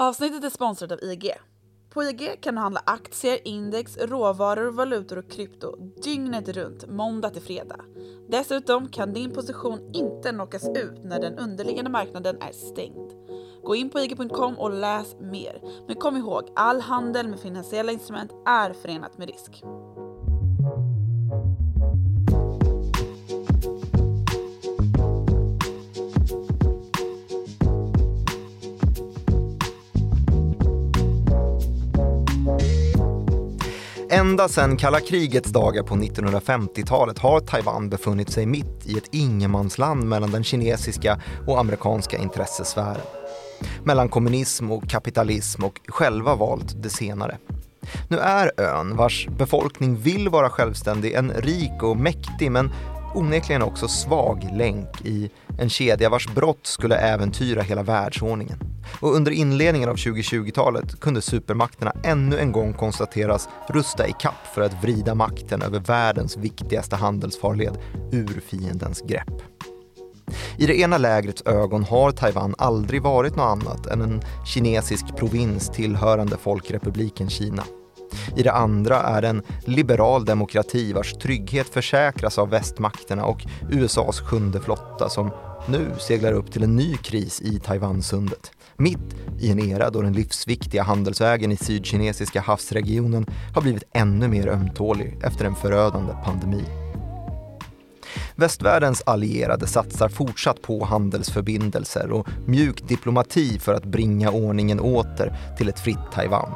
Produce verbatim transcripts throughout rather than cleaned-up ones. Avsnittet är sponsrat av I G. På I G kan du handla aktier, index, råvaror, valutor och krypto dygnet runt, måndag till fredag. Dessutom kan din position inte knockas ut när den underliggande marknaden är stängd. Gå in på I G punkt com och läs mer. Men kom ihåg, all handel med finansiella instrument är förenat med risk. Ända sedan kalla krigets dagar på nittonhundrafemtiotalet har Taiwan befunnit sig mitt i ett ingenmansland mellan den kinesiska och amerikanska intressesfären. Mellan kommunism och kapitalism och själva valt det senare. Nu är ön, vars befolkning vill vara självständig, en rik och mäktig men onekligen också svag länk i en kedja vars brott skulle äventyra hela världsordningen. Och under inledningen av tjugotjugotalet kunde supermakterna ännu en gång konstateras rusta i kapp för att vrida makten över världens viktigaste handelsfarled ur fiendens grepp. I det ena lägrets ögon har Taiwan aldrig varit något annat än en kinesisk provins tillhörande Folkrepubliken Kina. I det andra är en liberal demokrati vars trygghet försäkras av västmakterna och U S As sjunde flotta som nu seglar upp till en ny kris i Taiwansundet. Mitt i en era då den livsviktiga handelsvägen i sydkinesiska havsregionen har blivit ännu mer ömtålig efter en förödande pandemi. Västvärldens allierade satsar fortsatt på handelsförbindelser och mjuk diplomati för att bringa ordningen åter till ett fritt Taiwan.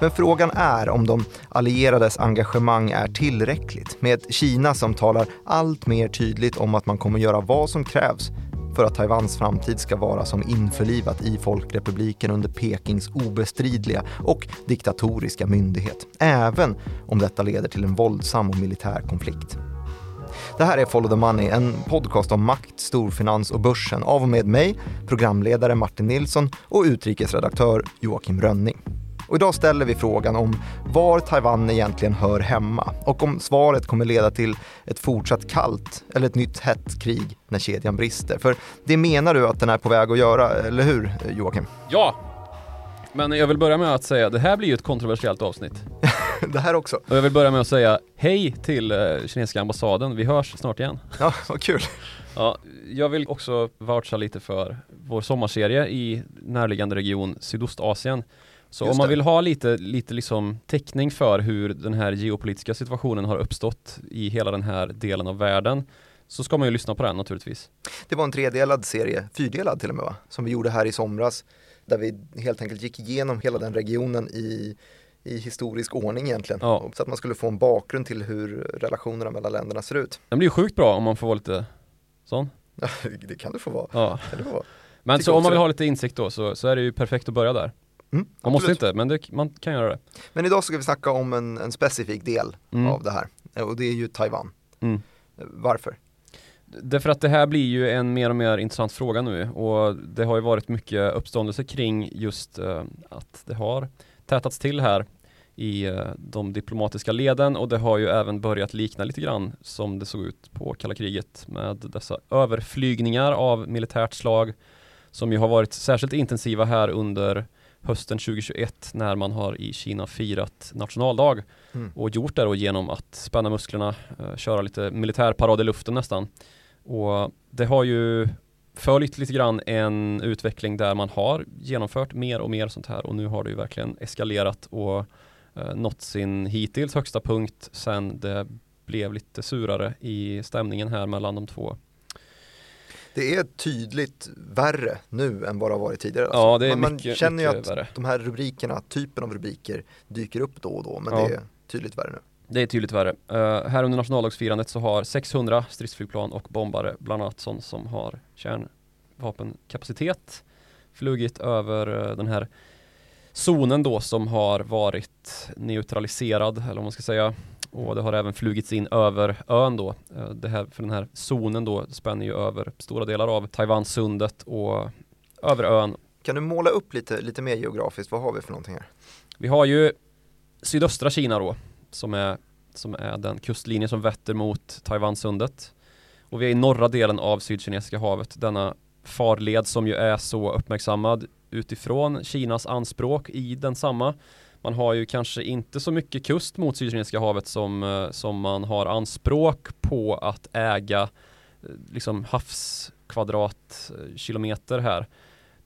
Men frågan är om de allierades engagemang är tillräckligt, med ett Kina som talar allt mer tydligt om att man kommer göra vad som krävs för att Taiwans framtid ska vara som införlivat i Folkrepubliken under Pekings obestridliga och diktatoriska myndighet, även om detta leder till en våldsam och militär konflikt. Det här är Follow the Money, en podcast om makt, storfinans och börsen av och med mig, programledare Martin Nilsson och utrikesredaktör Joakim Rönning. Och idag ställer vi frågan om var Taiwan egentligen hör hemma och om svaret kommer leda till ett fortsatt kallt eller ett nytt hett krig när kedjan brister. För det menar du att den är på väg att göra, eller hur Joakim? Ja, men jag vill börja med att säga att det här blir ju ett kontroversiellt avsnitt. Det här också. Och jag vill börja med att säga hej till eh, kinesiska ambassaden. Vi hörs snart igen. Ja, vad kul. Ja, jag vill också voucha lite för vår sommarserie i närliggande region Sydostasien. Så just om man det. Vill ha lite, lite liksom täckning för hur den här geopolitiska situationen har uppstått i hela den här delen av världen, så ska man ju lyssna på den naturligtvis. Det var en tredelad serie, fyrdelad till och med va? Som vi gjorde här i somras, där vi helt enkelt gick igenom hela den regionen i... i historisk ordning egentligen. Ja. Så att man skulle få en bakgrund till hur relationerna mellan länderna ser ut. Det blir ju sjukt bra om man får vara lite sån. Ja, det kan du få vara. Ja. Det kan du vara. Men så om man vill ha lite insikt då så, så är det ju perfekt att börja där. Mm, man måste inte, men det, man kan göra det. Men idag ska vi snacka om en, en specifik del mm. av det här. Och det är ju Taiwan. Mm. Varför? Därför att det här blir ju en mer och mer intressant fråga nu. Och det har ju varit mycket uppståndelse kring just uh, att det har tätats till här i de diplomatiska leden, och det har ju även börjat likna lite grann som det såg ut på kalla kriget med dessa överflygningar av militärt slag som ju har varit särskilt intensiva här under hösten tjugotjugoett när man har i Kina firat nationaldag mm. och gjort det då genom att spänna musklerna, köra lite militärparad i luften nästan. Och det har ju följt lite grann en utveckling där man har genomfört mer och mer sånt här, och nu har det ju verkligen eskalerat och eh, nått sin hittills högsta punkt sen det blev lite surare i stämningen här mellan de två. Det är tydligt värre nu än bara varit tidigare. Alltså. Ja, det är man, mycket, man känner ju att värre. De här rubrikerna, typen av rubriker dyker upp då och då, men ja. Det är tydligt värre nu. Det är tydligt värre. Uh, här under nationaldagsfirandet så har sexhundra stridsflygplan och bombare, bland annat sånt som har kärnvapenkapacitet, flugit över uh, den här zonen då som har varit neutraliserad, eller om man ska säga. Och det har även flugits in över ön då. Uh, det här, för den här zonen då spänner ju över stora delar av Taiwansundet och över ön. Kan du måla upp lite, lite mer geografiskt? Vad har vi för någonting här? Vi har ju sydöstra Kina då. Som är, som är den kustlinje som vetter mot Taiwansundet. Och vi är i norra delen av Sydkinesiska havet. Denna farled som ju är så uppmärksammad utifrån Kinas anspråk i densamma. Man har ju kanske inte så mycket kust mot Sydkinesiska havet som, som man har anspråk på att äga liksom havskvadratkilometer här.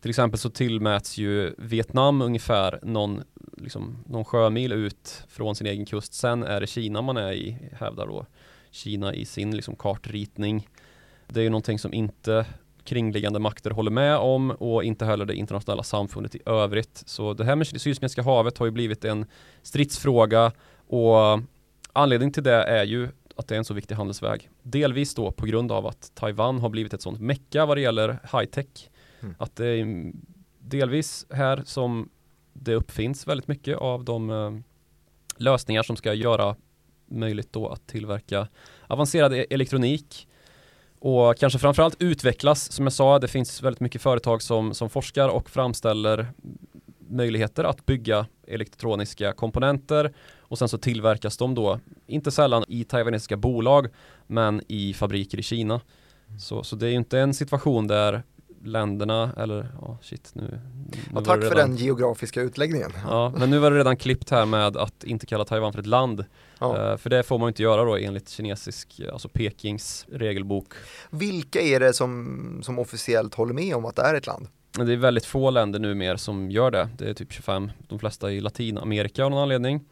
Till exempel så tillmäts ju Vietnam ungefär någon, liksom, någon sjömil ut från sin egen kust. Sen är det Kina man är i, hävdar då Kina i sin liksom kartritning. Det är ju någonting som inte kringliggande makter håller med om och inte heller det internationella samfundet i övrigt. Så det här med Sydkinesiska havet har ju blivit en stridsfråga, och anledningen till det är ju att det är en så viktig handelsväg. Delvis då på grund av att Taiwan har blivit ett sånt mecka vad det gäller high-tech. Mm. Att det är delvis här som det uppfinns väldigt mycket av de eh, lösningar som ska göra möjligt då att tillverka avancerad e- elektronik. Och kanske framförallt utvecklas, som jag sa, det finns väldigt mycket företag som, som forskar och framställer möjligheter att bygga elektroniska komponenter, och sen så tillverkas de då, inte sällan i taiwanesiska bolag, men i fabriker i Kina. Mm. Så, så det är ju inte en situation där länderna, eller ja, oh shit nu... nu ja, tack redan, för den geografiska utläggningen. Ja, men nu var det redan klippt här med att inte kalla Taiwan för ett land. Ja. Uh, för det får man inte göra då enligt kinesisk, alltså Pekings regelbok. Vilka är det som, som officiellt håller med om att det är ett land? Det är väldigt få länder numera som gör det. Det är typ tjugofem, de flesta i Latinamerika av någon anledning.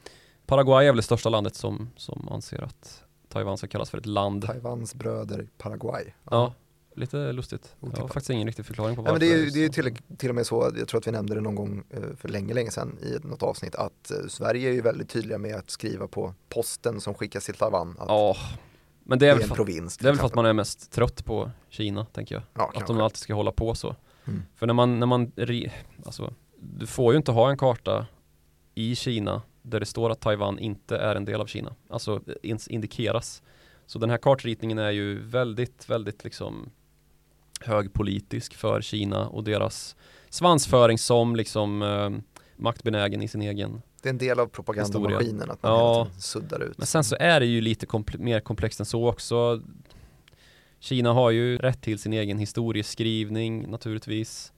Paraguay är väl det största landet som, som anser att Taiwan ska kallas för ett land. Taiwans bröder Paraguay. Ja. ja. Lite lustigt. Otippat. Jag har faktiskt ingen riktig förklaring på varför. Nej, men det är ju, det är ju till, till och med så, jag tror att vi nämnde det någon gång för länge, länge sedan i något avsnitt, att Sverige är ju väldigt tydliga med att skriva på posten som skickas till Taiwan. Ja, men det är, det är en provins. Det är väl för att man är mest trött på Kina, tänker jag. Ja, att de alltid ska hålla på så. Mm. För när man, när man alltså, du får ju inte ha en karta i Kina där det står att Taiwan inte är en del av Kina. Alltså, indikeras. Så den här kartritningen är ju väldigt, väldigt liksom högpolitisk för Kina och deras svansföring som liksom eh, maktbenägen i sin egen. Det är en del av propagandamaskinen att man ja, suddar ut. Men sen så är det ju lite komple- mer komplext än så också. Kina har ju rätt till sin egen historieskrivning naturligtvis.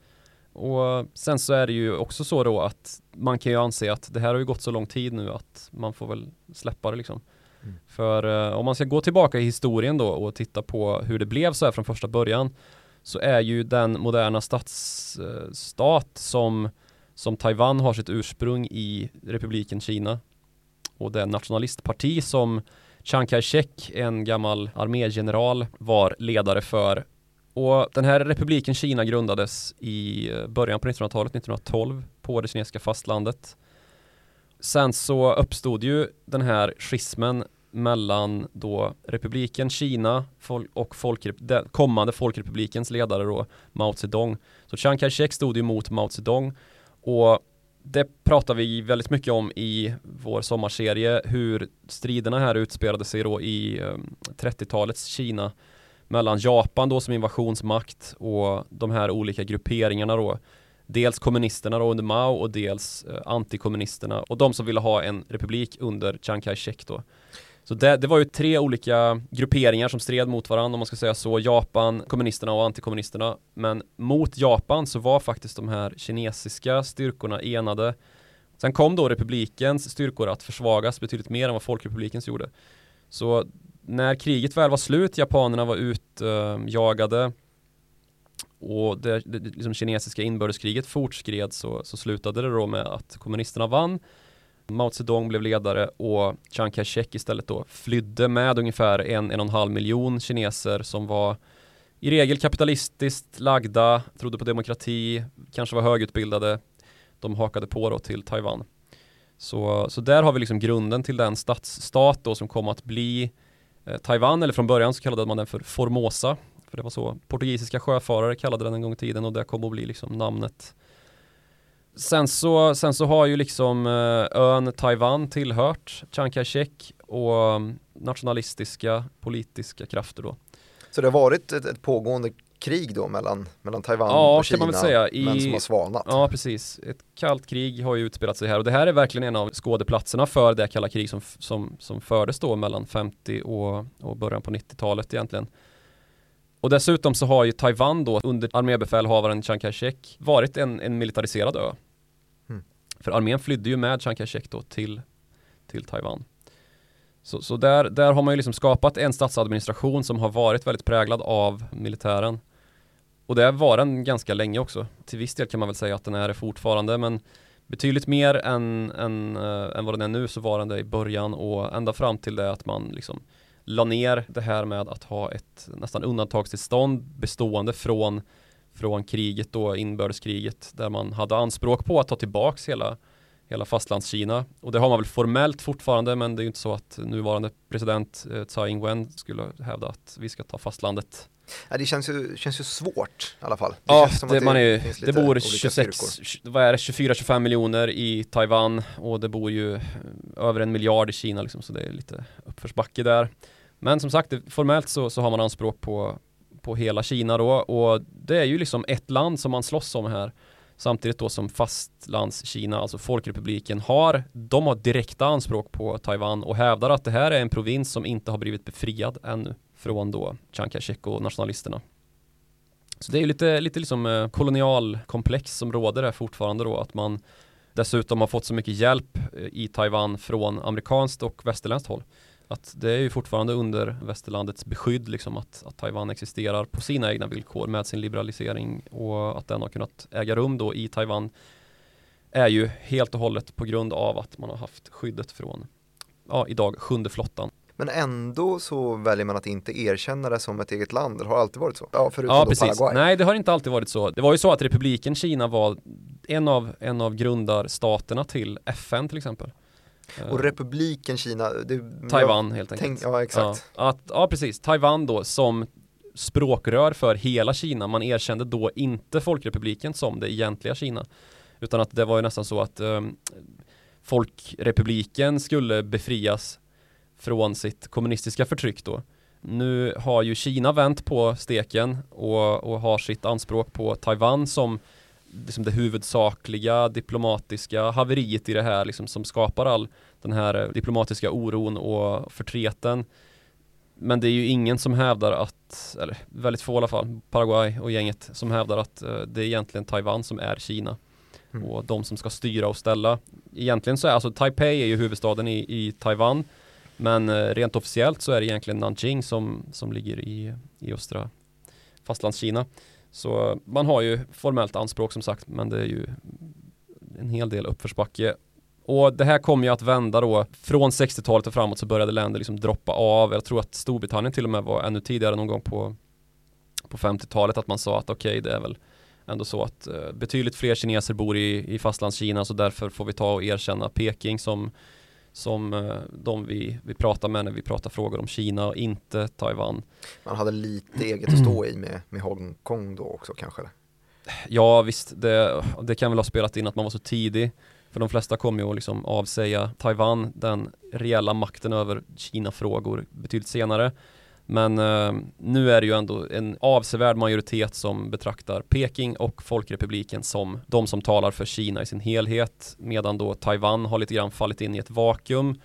Och sen så är det ju också så då att man kan ju anse att det här har ju gått så lång tid nu att man får väl släppa det liksom. Mm. För eh, om man ska gå tillbaka i historien då och titta på hur det blev så här från första början, så är ju den moderna stadsstat eh, som, som Taiwan har sitt ursprung i Republiken Kina, och den nationalistparti som Chiang Kai-shek, en gammal armégeneral, var ledare för. Och den här Republiken Kina grundades i början på nittonhundratalet, nittonhundratolv, på det kinesiska fastlandet. Sen så uppstod ju den här schismen mellan då Republiken Kina och folkrep- kommande Folkrepublikens ledare då, Mao Zedong. Så Chiang Kai-shek stod ju mot Mao Zedong, och det pratar vi väldigt mycket om i vår sommarserie, hur striderna här utspelade sig då i trettiotalets Kina mellan Japan då som invasionsmakt och de här olika grupperingarna då. Dels kommunisterna då under Mao och dels eh, antikommunisterna och de som ville ha en republik under Chiang Kai-shek då. Så det, det var ju tre olika grupperingar som stred mot varandra, om man ska säga så. Japan, kommunisterna och antikommunisterna. Men mot Japan så var faktiskt de här kinesiska styrkorna enade. Sen kom då republikens styrkor att försvagas betydligt mer än vad folkrepublikens gjorde. Så när kriget väl var slut, japanerna var utjagade, eh, och det, det liksom kinesiska inbördeskriget fortskred, så, så slutade det då med att kommunisterna vann. Mao Zedong blev ledare och Chiang Kai-shek istället då flydde med ungefär en, en och en halv miljon kineser som var i regel kapitalistiskt lagda, trodde på demokrati, kanske var högutbildade. De hakade på då till Taiwan. Så, så där har vi liksom grunden till den statsstat då som kom att bli eh, Taiwan, eller från början så kallade man den för Formosa. För det var så portugisiska sjöfarare kallade den en gång i tiden, och det kom att bli liksom namnet. Sen så, sen så har ju liksom eh, ön Taiwan tillhört Chiang Kai-shek och um, nationalistiska politiska krafter då. Så det har varit ett, ett pågående krig då mellan, mellan Taiwan ja, och Kina, kan man väl säga, i, men som har svalnat. Ja, precis. Ett kallt krig har ju utspelat sig här, och det här är verkligen en av skådeplatserna för det kalla krig som, som, som fördes då mellan femtio och, och början på nittiotalet egentligen. Och dessutom så har ju Taiwan då under armébefälhavaren Chiang Kai-shek varit en, en militariserad ö. Mm. För armén flydde ju med Chiang Kai-shek då till, till Taiwan. Så, så där, där har man ju liksom skapat en statsadministration som har varit väldigt präglad av militären. Och det var den ganska länge också. Till viss del kan man väl säga att den är fortfarande, men betydligt mer än, än, äh, än vad den är nu så var den det i början och ända fram till det att man liksom la ner det här med att ha ett nästan undantagstillstånd bestående från, från kriget då, inbördeskriget, där man hade anspråk på att ta tillbaks hela, hela fastlandskina. Och det har man väl formellt fortfarande, men det är ju inte så att nuvarande president eh, Tsai Ing-wen skulle hävda att vi ska ta fastlandet. Ja, det känns ju, känns ju svårt i alla fall. Det ja, känns som det, att det, man är, det bor tjugofem miljoner i Taiwan och det bor ju över en miljard i Kina liksom, så det är lite uppförsbacke där. Men som sagt, formellt så, så har man anspråk på, på hela Kina då, och det är ju liksom ett land som man slåss om här. Samtidigt då som fastlandskina, alltså Folkrepubliken, har, de har direkta anspråk på Taiwan och hävdar att det här är en provins som inte har blivit befriad ännu från då Chiang Kai-shek och nationalisterna. Så det är ju lite, lite liksom kolonialkomplex som råder där fortfarande då, att man dessutom har fått så mycket hjälp i Taiwan från amerikanskt och västerländskt håll. Att det är ju fortfarande under västerlandets beskydd liksom att, att Taiwan existerar på sina egna villkor med sin liberalisering, och att den har kunnat äga rum då i Taiwan är ju helt och hållet på grund av att man har haft skyddet från, ja, idag sjunde flottan. Men ändå så väljer man att inte erkänna det som ett eget land. Det har alltid varit så. Ja, förutom ja, precis. Paraguay. Nej, det har inte alltid varit så. Det var ju så att Republiken Kina var en av, en av grundarstaterna till F N till exempel. Och Republiken Kina... Det, Taiwan jag, helt enkelt. Tänk, ja, exakt. Ja, att, ja, precis. Taiwan då som språkrör för hela Kina. Man erkände då inte Folkrepubliken som det egentliga Kina. Utan att det var ju nästan så att um, Folkrepubliken skulle befrias från sitt kommunistiska förtryck då. Nu har ju Kina vänt på steken och, och har sitt anspråk på Taiwan som liksom det huvudsakliga diplomatiska haveriet i det här liksom, som skapar all den här diplomatiska oron och förtreten. Men det är ju ingen som hävdar att, eller väldigt få i alla fall, Paraguay och gänget som hävdar att uh, det är egentligen Taiwan som är Kina. Mm. Och de som ska styra och ställa. Egentligen så är alltså Taipei är ju huvudstaden i, i Taiwan. Men rent officiellt så är det egentligen Nanjing som, som ligger i, i östra fastlandskina. Så man har ju formellt anspråk som sagt, men det är ju en hel del uppförsbacke. Och det här kommer ju att vända då. Från sextiotalet och framåt så började länder liksom droppa av. Jag tror att Storbritannien till och med var ännu tidigare någon gång på, på femtiotalet att man sa att okej, det är väl ändå så att betydligt fler kineser bor i, i fastlandskina, så därför får vi ta och erkänna Peking som... som de vi, vi pratar med när vi pratar frågor om Kina och inte Taiwan. Man hade lite eget att stå i med, med Hongkong då också kanske? Ja visst, det, det kan väl ha spelat in att man var så tidig. För de flesta kom ju att liksom avsäga Taiwan den reella makten över Kina-frågor betydligt senare. Men eh, nu är det ju ändå en avsevärd majoritet som betraktar Peking och Folkrepubliken som de som talar för Kina i sin helhet, medan då Taiwan har lite grann fallit in i ett vakuum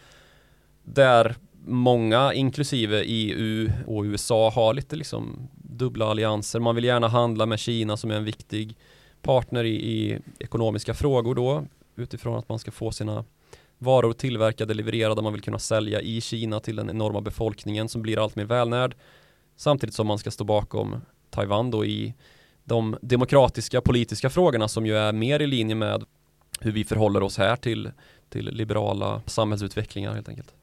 där många, inklusive E U och U S A, har lite liksom dubbla allianser. Man vill gärna handla med Kina som är en viktig partner i, i ekonomiska frågor då, utifrån att man ska få sina varor tillverkade, levererade, man vill kunna sälja i Kina till den enorma befolkningen som blir allt mer välnärd. Samtidigt som man ska stå bakom Taiwan då i de demokratiska politiska frågorna som ju är mer i linje med hur vi förhåller oss här till, till liberala samhällsutvecklingar helt enkelt.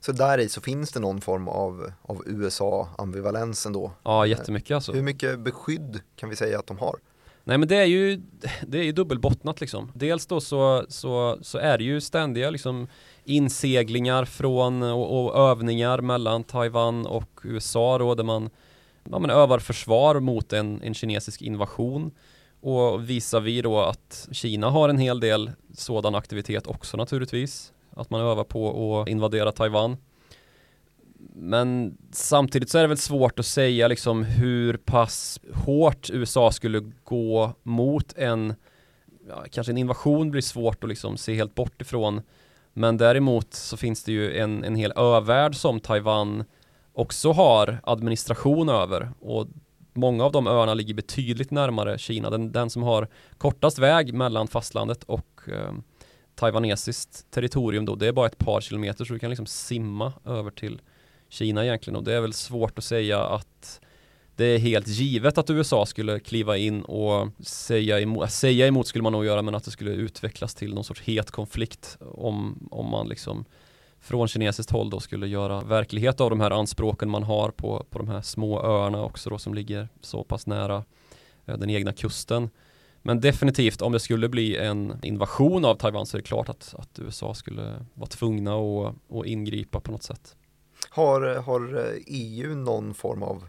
Så där i så finns det någon form av, av U S A-ambivalensen då? Ja, jättemycket alltså. Hur mycket beskydd kan vi säga att de har? Nej, men det är ju, det är ju dubbelbottnat liksom. Dels då så, så, så är det ju ständiga liksom inseglingar från och, och övningar mellan Taiwan och U S A då, där man, ja, man övar försvar mot en, en kinesisk invasion. Och visar vi då att Kina har en hel del sådan aktivitet också naturligtvis. Att man övar på att invadera Taiwan. Men samtidigt så är det väl svårt att säga liksom hur pass hårt U S A skulle gå mot en, ja, kanske en invasion blir svårt att liksom se helt bort ifrån. Men däremot så finns det ju en, en hel övärld som Taiwan också har administration över, och många av de öarna ligger betydligt närmare Kina. Den, den som har kortast väg mellan fastlandet och eh, taiwanesiskt territorium då, det är bara ett par kilometer, så du kan liksom simma över till Kina egentligen. Och det är väl svårt att säga att det är helt givet att U S A skulle kliva in och säga emot, säga emot skulle man nog göra, men att det skulle utvecklas till någon sorts het konflikt om, om man liksom från kinesiskt håll då skulle göra verklighet av de här anspråken man har på, på de här små öarna också då, som ligger så pass nära eh, den egna kusten. Men definitivt, om det skulle bli en invasion av Taiwan, så är det klart att, att U S A skulle vara tvungna att, att ingripa på något sätt. Har, har E U någon form av,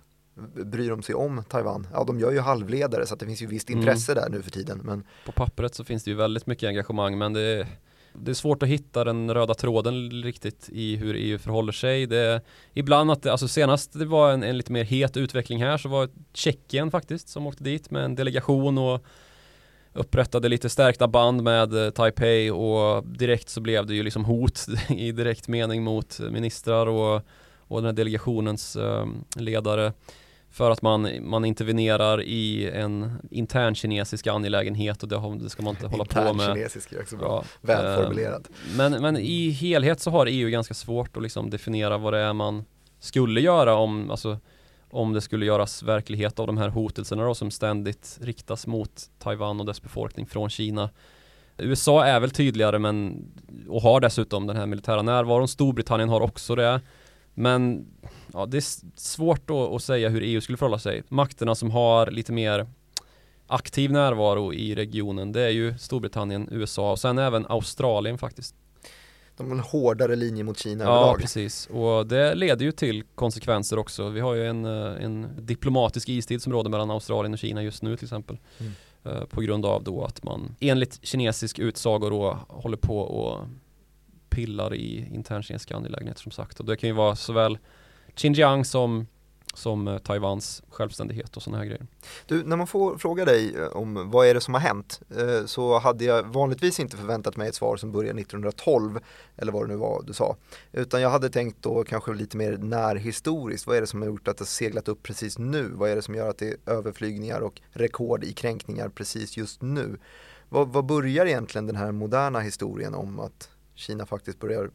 bryr de sig om Taiwan? Ja, de gör ju halvledare, så att det finns ju visst intresse mm. där nu för tiden. Men på pappret så finns det ju väldigt mycket engagemang, men det är, det är svårt att hitta den röda tråden riktigt i hur E U förhåller sig. Det är, ibland att det, alltså senast det var en, en lite mer het utveckling här, så var Tjeckien faktiskt som åkte dit med en delegation och upprättade lite stärkta band med Taipei, och direkt så blev det ju liksom hot i direkt mening mot ministrar och, och den här delegationens um, ledare, för att man, man intervenerar i en intern kinesisk angelägenhet, och det, har, det ska man inte hålla intern på med. Intern kinesisk är också bra, ja, välformulerat. Eh, men, men i helhet så har E U ganska svårt att liksom definiera vad det är man skulle göra om, alltså, om det skulle göras verklighet av de här hotelserna då, som ständigt riktas mot Taiwan och dess befolkning från Kina. U S A är väl tydligare, men, och har dessutom den här militära närvaron. Storbritannien har också det. Men ja, det är svårt att säga hur E U skulle förhålla sig. Makterna som har lite mer aktiv närvaro i regionen, det är ju Storbritannien, U S A och sen även Australien faktiskt. De har en hårdare linje mot Kina. Ja, överlag. Precis. Och det leder ju till konsekvenser också. Vi har ju en, en diplomatisk istid som råder mellan Australien och Kina just nu till exempel. Mm. Uh, på grund av då att man enligt kinesisk utsago då håller på och pillar i internkinesiska angelägenheter som sagt. Och det kan ju vara såväl Xinjiang som, som Taiwans självständighet och såna här grejer. Du, när man får fråga dig om vad är det som har hänt, så hade jag vanligtvis inte förväntat mig ett svar som börjar nittonhundratolv eller vad det nu var du sa. Utan jag hade tänkt då kanske lite mer närhistoriskt. Vad är det som har gjort att det seglat upp precis nu? Vad är det som gör att det är överflygningar och rekord i kränkningar precis just nu? Vad, vad börjar egentligen den här moderna historien om att Kina faktiskt börjar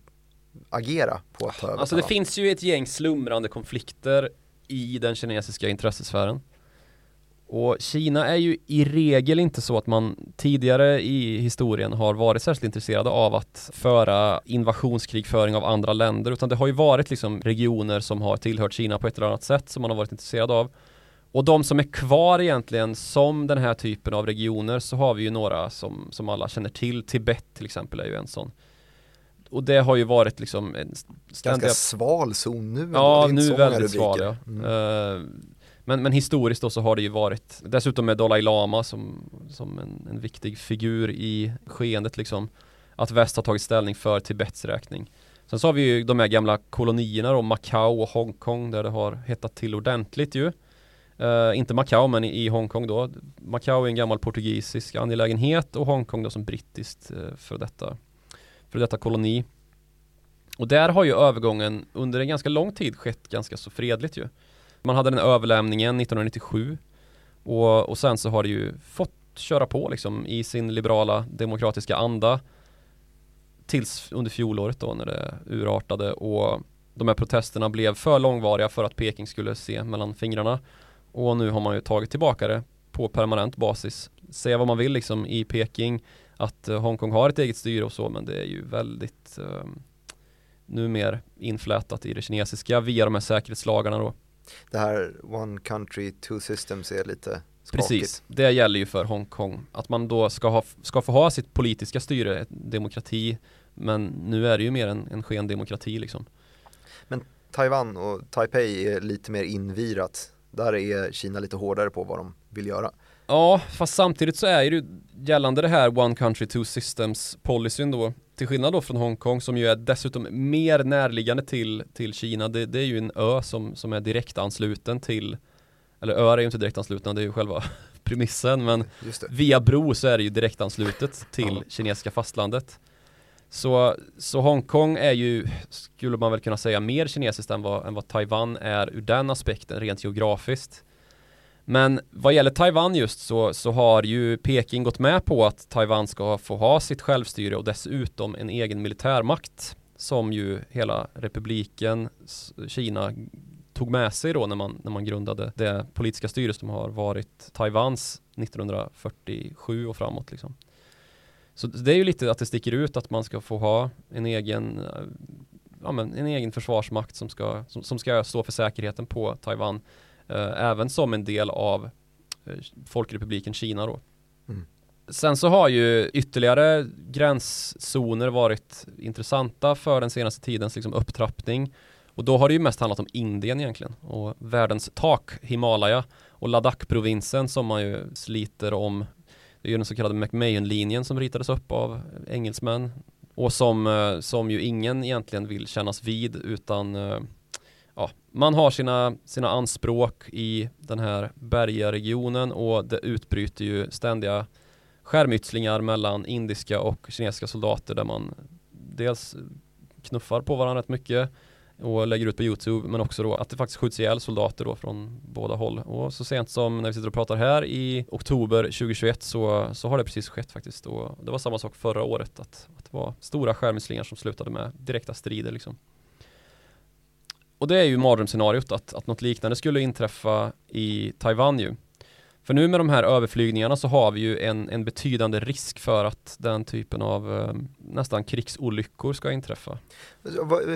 agera på att ta över? Alltså det finns ju ett gäng slumrande konflikter i den kinesiska intressesfären. Och Kina är ju i regel inte så att man tidigare i historien har varit särskilt intresserade av att föra invasionskrigföring av andra länder, utan det har ju varit liksom regioner som har tillhört Kina på ett eller annat sätt som man har varit intresserad av. Och de som är kvar egentligen som den här typen av regioner, så har vi ju några som, som alla känner till. Tibet till exempel är ju en sån. Och det har ju varit liksom en ständiga... ganska sval zon nu. Ja, nu är väldigt sval. Ja. Mm. Uh, men, men historiskt då så har det ju varit, dessutom med Dalai Lama som, som en, en viktig figur i skeendet liksom, att väst har tagit ställning för Tibets räkning. Sen så har vi ju de här gamla kolonierna då, Macau och Hongkong, där det har hettat till ordentligt ju. Uh, inte Macau, men i, i Hongkong då. Macau är en gammal portugisisk angelägenhet, och Hongkong då som brittiskt uh, för detta. för detta koloni. Och där har ju övergången under en ganska lång tid skett ganska så fredligt ju. Man hade den överlämningen nittonhundranittiosju och, och sen så har det ju fått köra på liksom i sin liberala demokratiska anda tills under fjolåret då, när det urartade och de här protesterna blev för långvariga för att Peking skulle se mellan fingrarna. Och nu har man ju tagit tillbaka det på permanent basis. Säga vad man vill liksom i Peking att Hongkong har ett eget styre och så, men det är ju väldigt eh, numera inflätat i det kinesiska via de här säkerhetslagarna då. Det här one country, two systems är lite skakigt. Precis, det gäller ju för Hongkong. Att man då ska, ha, ska få ha sitt politiska styre, demokrati, men nu är det ju mer en, en skendemokrati liksom. Men Taiwan och Taipei är lite mer invirat. Där är Kina lite hårdare på vad de vill göra. Ja, fast samtidigt så är ju gällande det här one country, two systems policyn då, till skillnad då från Hongkong som ju är dessutom mer närliggande till, till Kina. Det, det är ju en ö som, som är direkt ansluten till, eller öar är ju inte direkt anslutna, det är ju själva premissen, men via bro så är det ju direkt anslutet till kinesiska fastlandet. Så, så Hongkong är ju, skulle man väl kunna säga, mer kinesiskt än vad, än vad Taiwan är ur den aspekten rent geografiskt. Men vad gäller Taiwan just så, så har ju Peking gått med på att Taiwan ska få ha sitt självstyre och dessutom en egen militärmakt som ju hela republiken Kina tog med sig då när man, när man grundade det politiska styre som har varit Taiwans nittonhundrafyrtiosju och framåt liksom. Så det är ju lite att det sticker ut att man ska få ha en egen, ja, men en egen försvarsmakt som ska, som, som ska stå för säkerheten på Taiwan. Eh, även som en del av eh, Folkrepubliken Kina då. Mm. Sen så har ju ytterligare gränszoner varit intressanta för den senaste tidens liksom, upptrappning. Och då har det ju mest handlat om Indien egentligen. Och världens tak, Himalaya och Ladakh-provinsen som man ju sliter om. Det är ju den så kallade McMahon-linjen som ritades upp av engelsmän. Och som, som ju ingen egentligen vill kännas vid utan ja, man har sina, sina anspråk i den här bergregionen och det utbryter ju ständiga skärmytslingar mellan indiska och kinesiska soldater där man dels knuffar på varandra rätt mycket och lägger ut på YouTube men också då att det faktiskt skjuts ihjäl soldater då från båda håll. Och så sent som när vi sitter och pratar här i oktober tjugohundratjugoett så, så har det precis skett faktiskt. Och det var samma sak förra året att, att det var stora skärmytslingar som slutade med direkta strider liksom. Och det är ju mardrömsscenariot att, att något liknande skulle inträffa i Taiwan ju. För nu med de här överflygningarna så har vi ju en, en betydande risk för att den typen av eh, nästan krigsolyckor ska inträffa.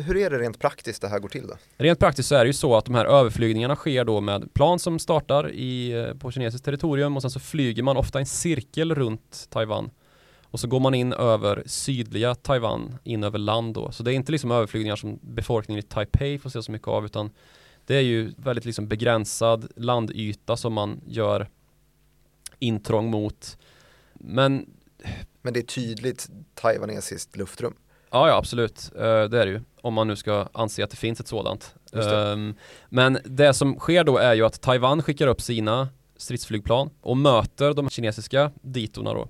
Hur är det rent praktiskt det här går till då? Rent praktiskt så är det ju så att de här överflygningarna sker då med plan som startar i, på kinesiskt territorium och sen så flyger man ofta en cirkel runt Taiwan. Och så går man in över sydliga Taiwan, in över land då. Så det är inte liksom överflygningar som befolkningen i Taipei får se så mycket av utan det är ju väldigt liksom begränsad landyta som man gör intrång mot. Men, Men det är tydligt taiwanesiskt luftrum. Ja, ja absolut. Uh, det är det ju. Om man nu ska anse att det finns ett sådant. Just det. Um, men det som sker då är ju att Taiwan skickar upp sina stridsflygplan och möter de kinesiska ditorna då.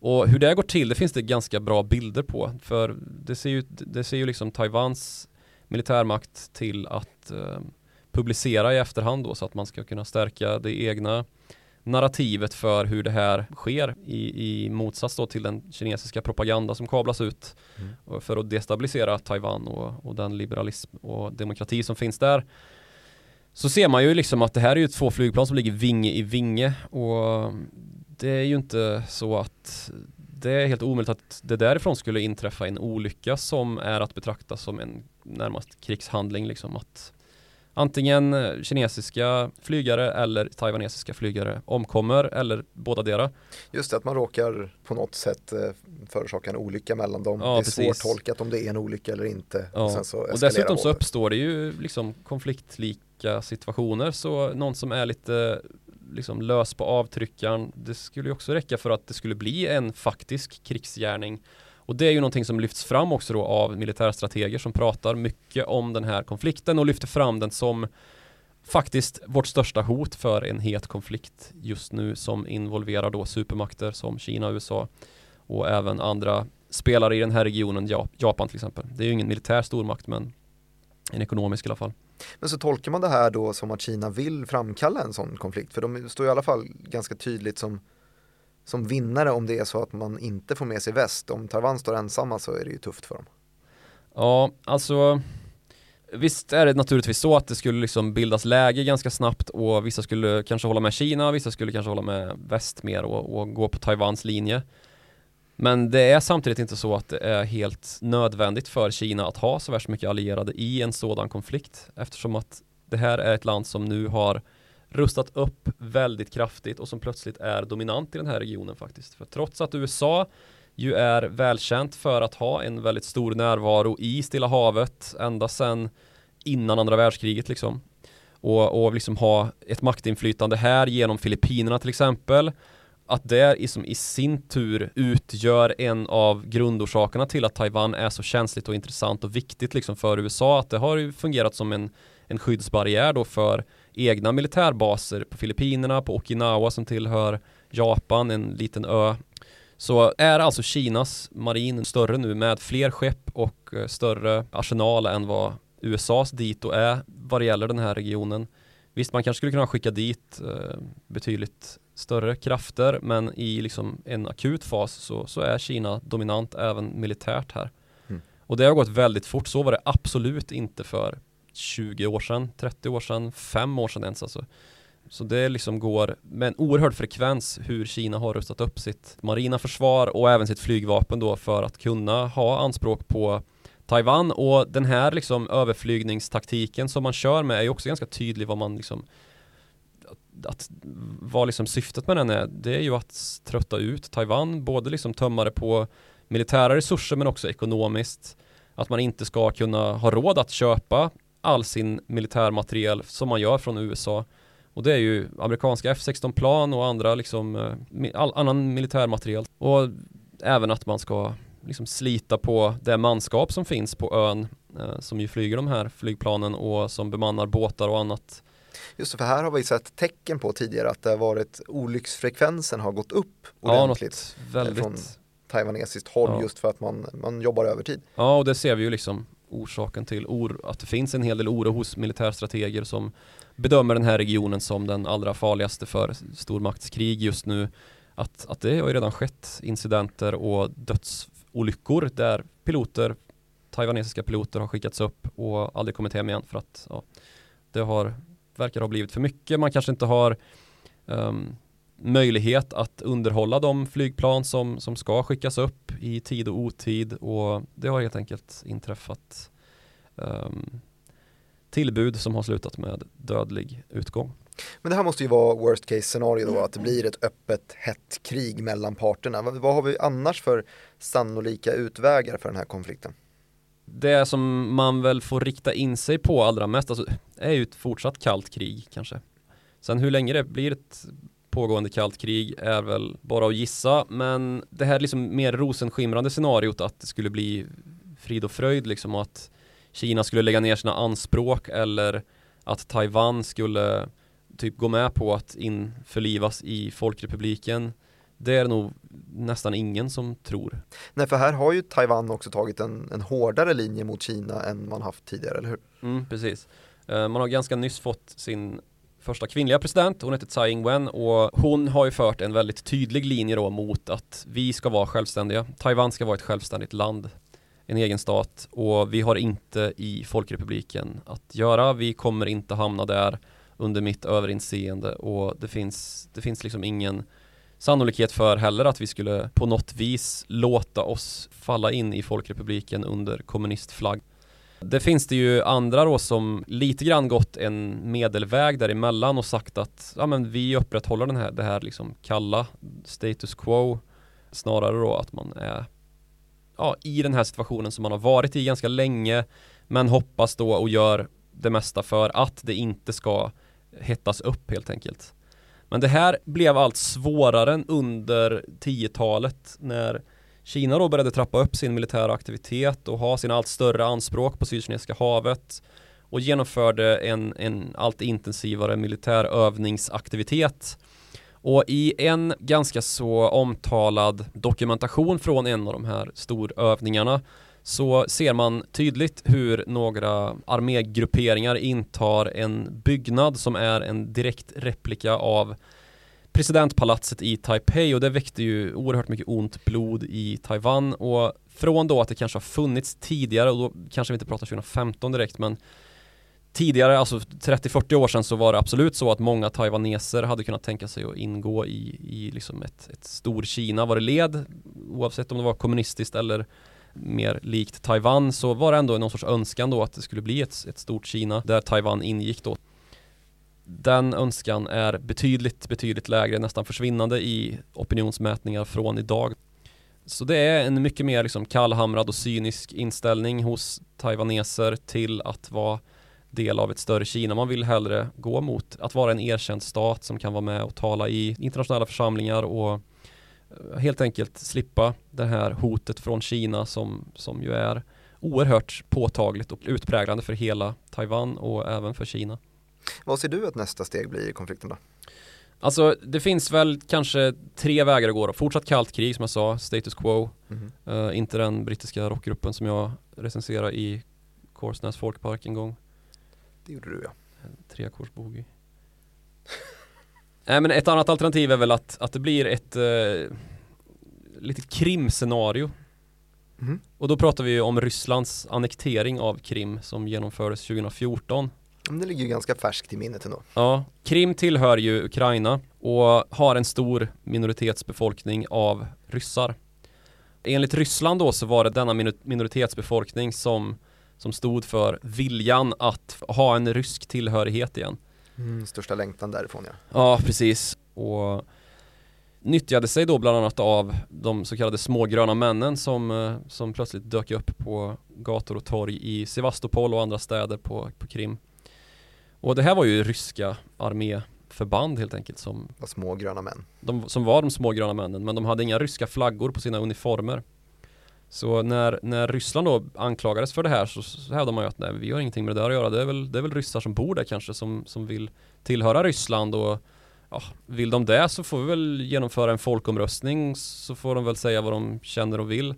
Och hur det går till, det finns det ganska bra bilder på. För det ser ju, det ser ju liksom Taiwans militärmakt till att uh, publicera i efterhand då, så att man ska kunna stärka det egna narrativet för hur det här sker i, i motsats då till den kinesiska propaganda som kablas ut mm. för att destabilisera Taiwan och, och den liberalism och demokrati som finns där. Så ser man ju liksom att det här är ju två flygplan som ligger vinge i vinge och det är ju inte så att det är helt omöjligt att det därifrån skulle inträffa en olycka som är att betrakta som en närmast krigshandling liksom att antingen kinesiska flygare eller taiwanesiska flygare omkommer eller båda deras. Just det, att man råkar på något sätt förorsaka en olycka mellan dem. Ja, det är precis. Svårtolkat om det är en olycka eller inte. Ja. Och, sen så och dessutom så uppstår det ju liksom konfliktlika situationer. Så någon som är lite liksom lös på avtryckaren, det skulle ju också räcka för att det skulle bli en faktisk krigsgärning. Och det är ju någonting som lyfts fram också då av militärstrateger som pratar mycket om den här konflikten och lyfter fram den som faktiskt vårt största hot för en het konflikt just nu som involverar då supermakter som Kina, U S A och även andra spelare i den här regionen, Japan till exempel. Det är ju ingen militär stormakt men en ekonomisk i alla fall. Men så tolkar man det här då som att Kina vill framkalla en sån konflikt för de står i alla fall ganska tydligt som som vinnare om det är så att man inte får med sig väst. Om Taiwan står ensamma så är det ju tufft för dem. Ja, alltså visst är det naturligtvis så att det skulle liksom bildas läge ganska snabbt och vissa skulle kanske hålla med Kina, vissa skulle kanske hålla med väst mer och, och gå på Taiwans linje. Men det är samtidigt inte så att det är helt nödvändigt för Kina att ha så värst mycket allierade i en sådan konflikt eftersom att det här är ett land som nu har rustat upp väldigt kraftigt och som plötsligt är dominant i den här regionen faktiskt. För trots att U S A ju är välkänt för att ha en väldigt stor närvaro i Stilla havet ända sedan innan andra världskriget liksom. Och, och liksom ha ett maktinflytande här genom Filippinerna till exempel. Att det liksom i sin tur utgör en av grundorsakerna till att Taiwan är så känsligt och intressant och viktigt liksom för U S A. Att det har ju fungerat som en, en skyddsbarriär då för egna militärbaser på Filippinerna, på Okinawa som tillhör Japan, en liten ö. Så är alltså Kinas marin större nu med fler skepp och större arsenal än vad U S A:s dito är vad det gäller den här regionen. Visst, man kanske skulle kunna skicka dit eh, betydligt större krafter, men i liksom en akut fas så, så är Kina dominant även militärt här. Mm. Och det har gått väldigt fort. Så var det absolut inte för tjugo år sedan, trettio år sedan, fem år sedan ens alltså. Så det liksom går med en oerhörd frekvens hur Kina har rustat upp sitt marina försvar och även sitt flygvapen då för att kunna ha anspråk på Taiwan. Och den här liksom överflygningstaktiken som man kör med är ju också ganska tydlig vad man liksom att, att vad liksom syftet med den är. Det är ju att trötta ut Taiwan, både liksom tömmare på militära resurser men också ekonomiskt. Att man inte ska kunna ha råd att köpa all sin militärmateriel som man gör från U S A. Och det är ju amerikanska F sexton-plan och andra liksom, all, annan militärmateriel. Och även att man ska liksom slita på det manskap som finns på ön eh, som ju flyger de här flygplanen och som bemannar båtar och annat. Just det, för här har vi sett tecken på tidigare att det har varit olycksfrekvensen har gått upp ordentligt. Ja, något väldigt... från taiwanesiskt håll, ja. Just för att man, man jobbar övertid. Ja, och det ser vi ju liksom orsaken till oro, att det finns en hel del oro hos militärstrateger som bedömer den här regionen som den allra farligaste för stormaktskrig just nu. Att, att det har ju redan skett incidenter och dödsolyckor där piloter, taiwanesiska piloter har skickats upp och aldrig kommit hem igen för att ja, det har, verkar ha blivit för mycket. Man kanske inte har um, möjlighet att underhålla de flygplan som, som ska skickas upp i tid och otid, och det har helt enkelt inträffat um, tillbud som har slutat med dödlig utgång. Men det här måste ju vara worst case scenario då, att det blir ett öppet, hett krig mellan parterna. Vad har vi annars för sannolika utvägar för den här konflikten? Det som man väl får rikta in sig på allra mest alltså, är ju ett fortsatt kallt krig kanske. Sen hur länge det blir ett pågående kallt krig är väl bara att gissa, men det här liksom mer rosenskimrande scenariot att det skulle bli frid och fröjd liksom, och att Kina skulle lägga ner sina anspråk eller att Taiwan skulle typ gå med på att införlivas i Folkrepubliken. Det är nog nästan ingen som tror. Nej, för här har ju Taiwan också tagit en, en hårdare linje mot Kina än man haft tidigare, eller hur? Mm, precis. Man har ganska nyss fått sin första kvinnliga president, hon heter Tsai Ing-wen, och hon har ju fört en väldigt tydlig linje då mot att vi ska vara självständiga. Taiwan ska vara ett självständigt land, en egen stat, och vi har inte i Folkrepubliken att göra. Vi kommer inte hamna där under mitt överinseende, och det finns, det finns liksom ingen sannolikhet för heller att vi skulle på något vis låta oss falla in i Folkrepubliken under kommunistflagg. Det finns det ju andra då som lite grann gått en medelväg däremellan och sagt att ja, men vi upprätthåller den här, det här liksom kalla status quo, snarare då att man är ja, i den här situationen som man har varit i ganska länge, men hoppas då och gör det mesta för att det inte ska hettas upp helt enkelt. Men det här blev allt svårare under tiotalet när Kina då började trappa upp sin militära aktivitet och ha sina allt större anspråk på Sydkinesiska havet och genomförde en, en allt intensivare militärövningsaktivitet. Och i en ganska så omtalad dokumentation från en av de här storövningarna så ser man tydligt hur några armégrupperingar intar en byggnad som är en direkt replika av presidentpalatset i Taipei, och det väckte ju oerhört mycket ont blod i Taiwan. Och från då att det kanske har funnits tidigare, och då kanske vi inte pratar tjugo femton direkt, men tidigare, alltså trettio fyrtio år sedan, så var det absolut så att många taiwaneser hade kunnat tänka sig att ingå i, i liksom ett, ett stor Kina var det led, oavsett om det var kommunistiskt eller mer likt Taiwan, så var det ändå någon sorts önskan då att det skulle bli ett, ett stort Kina där Taiwan ingick då. Den önskan är betydligt, betydligt lägre, nästan försvinnande i opinionsmätningar från idag. Så det är en mycket mer liksom kallhamrad och cynisk inställning hos taiwaneser till att vara del av ett större Kina. Man vill hellre gå mot att vara en erkänd stat som kan vara med och tala i internationella församlingar och helt enkelt slippa det här hotet från Kina som, som ju är oerhört påtagligt och utpräglande för hela Taiwan och även för Kina. Vad ser du att nästa steg blir i konflikten då? Alltså det finns väl kanske tre vägar att gå då. Fortsatt kallt krig som jag sa, status quo. Mm-hmm. uh, inte den brittiska rockgruppen som jag recenserar i Korsnäs folkpark en gång. Det gjorde du, ja. Tre kors boogie. Nej, men ett annat alternativ är väl att, att det blir ett eh, litet Krim-scenario. Mm. Och då pratar vi ju om Rysslands annektering av Krim som genomfördes tjugofjorton. Men det ligger ju ganska färskt i minnet ändå. Ja, Krim tillhör ju Ukraina och har en stor minoritetsbefolkning av ryssar. Enligt Ryssland då så var det denna minoritetsbefolkning som, som stod för viljan att ha en rysk tillhörighet igen. Mm, största längtan därifrån, ja. Ja, precis. Och nyttjade sig då bland annat av de så kallade smågröna männen som, som plötsligt dök upp på gator och torg i Sevastopol och andra städer på, på Krim. Och det här var ju ryska arméförband helt enkelt. Som var smågröna män. De, som var de smågröna männen, men de hade inga ryska flaggor på sina uniformer. Så när, när Ryssland då anklagades för det här så, så hävdade man ju att nej, vi har ingenting med det där att göra. Det är väl, det är väl ryssar som bor där kanske som, som vill tillhöra Ryssland. Och ja, vill de det så får vi väl genomföra en folkomröstning, så får de väl säga vad de känner och vill.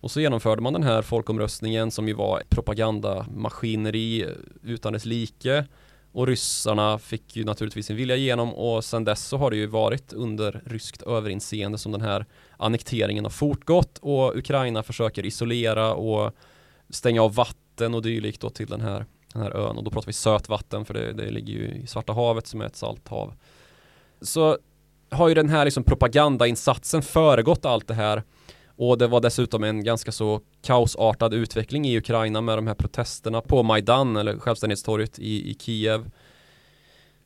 Och så genomförde man den här folkomröstningen som ju var propagandamaskineri utan dess like. Och ryssarna fick ju naturligtvis sin vilja igenom, och sen dess så har det ju varit under ryskt överinseende som den här annekteringen har fortgått, och Ukraina försöker isolera och stänga av vatten och dylikt då till den här, den här ön. Och då pratar vi sötvatten, för det, det ligger ju i Svarta havet som är ett salthav. Så har ju den här liksom propagandainsatsen föregått allt det här, och det var dessutom en ganska så kaosartad utveckling i Ukraina med de här protesterna på Majdan eller självständighetstorget i, i Kiev.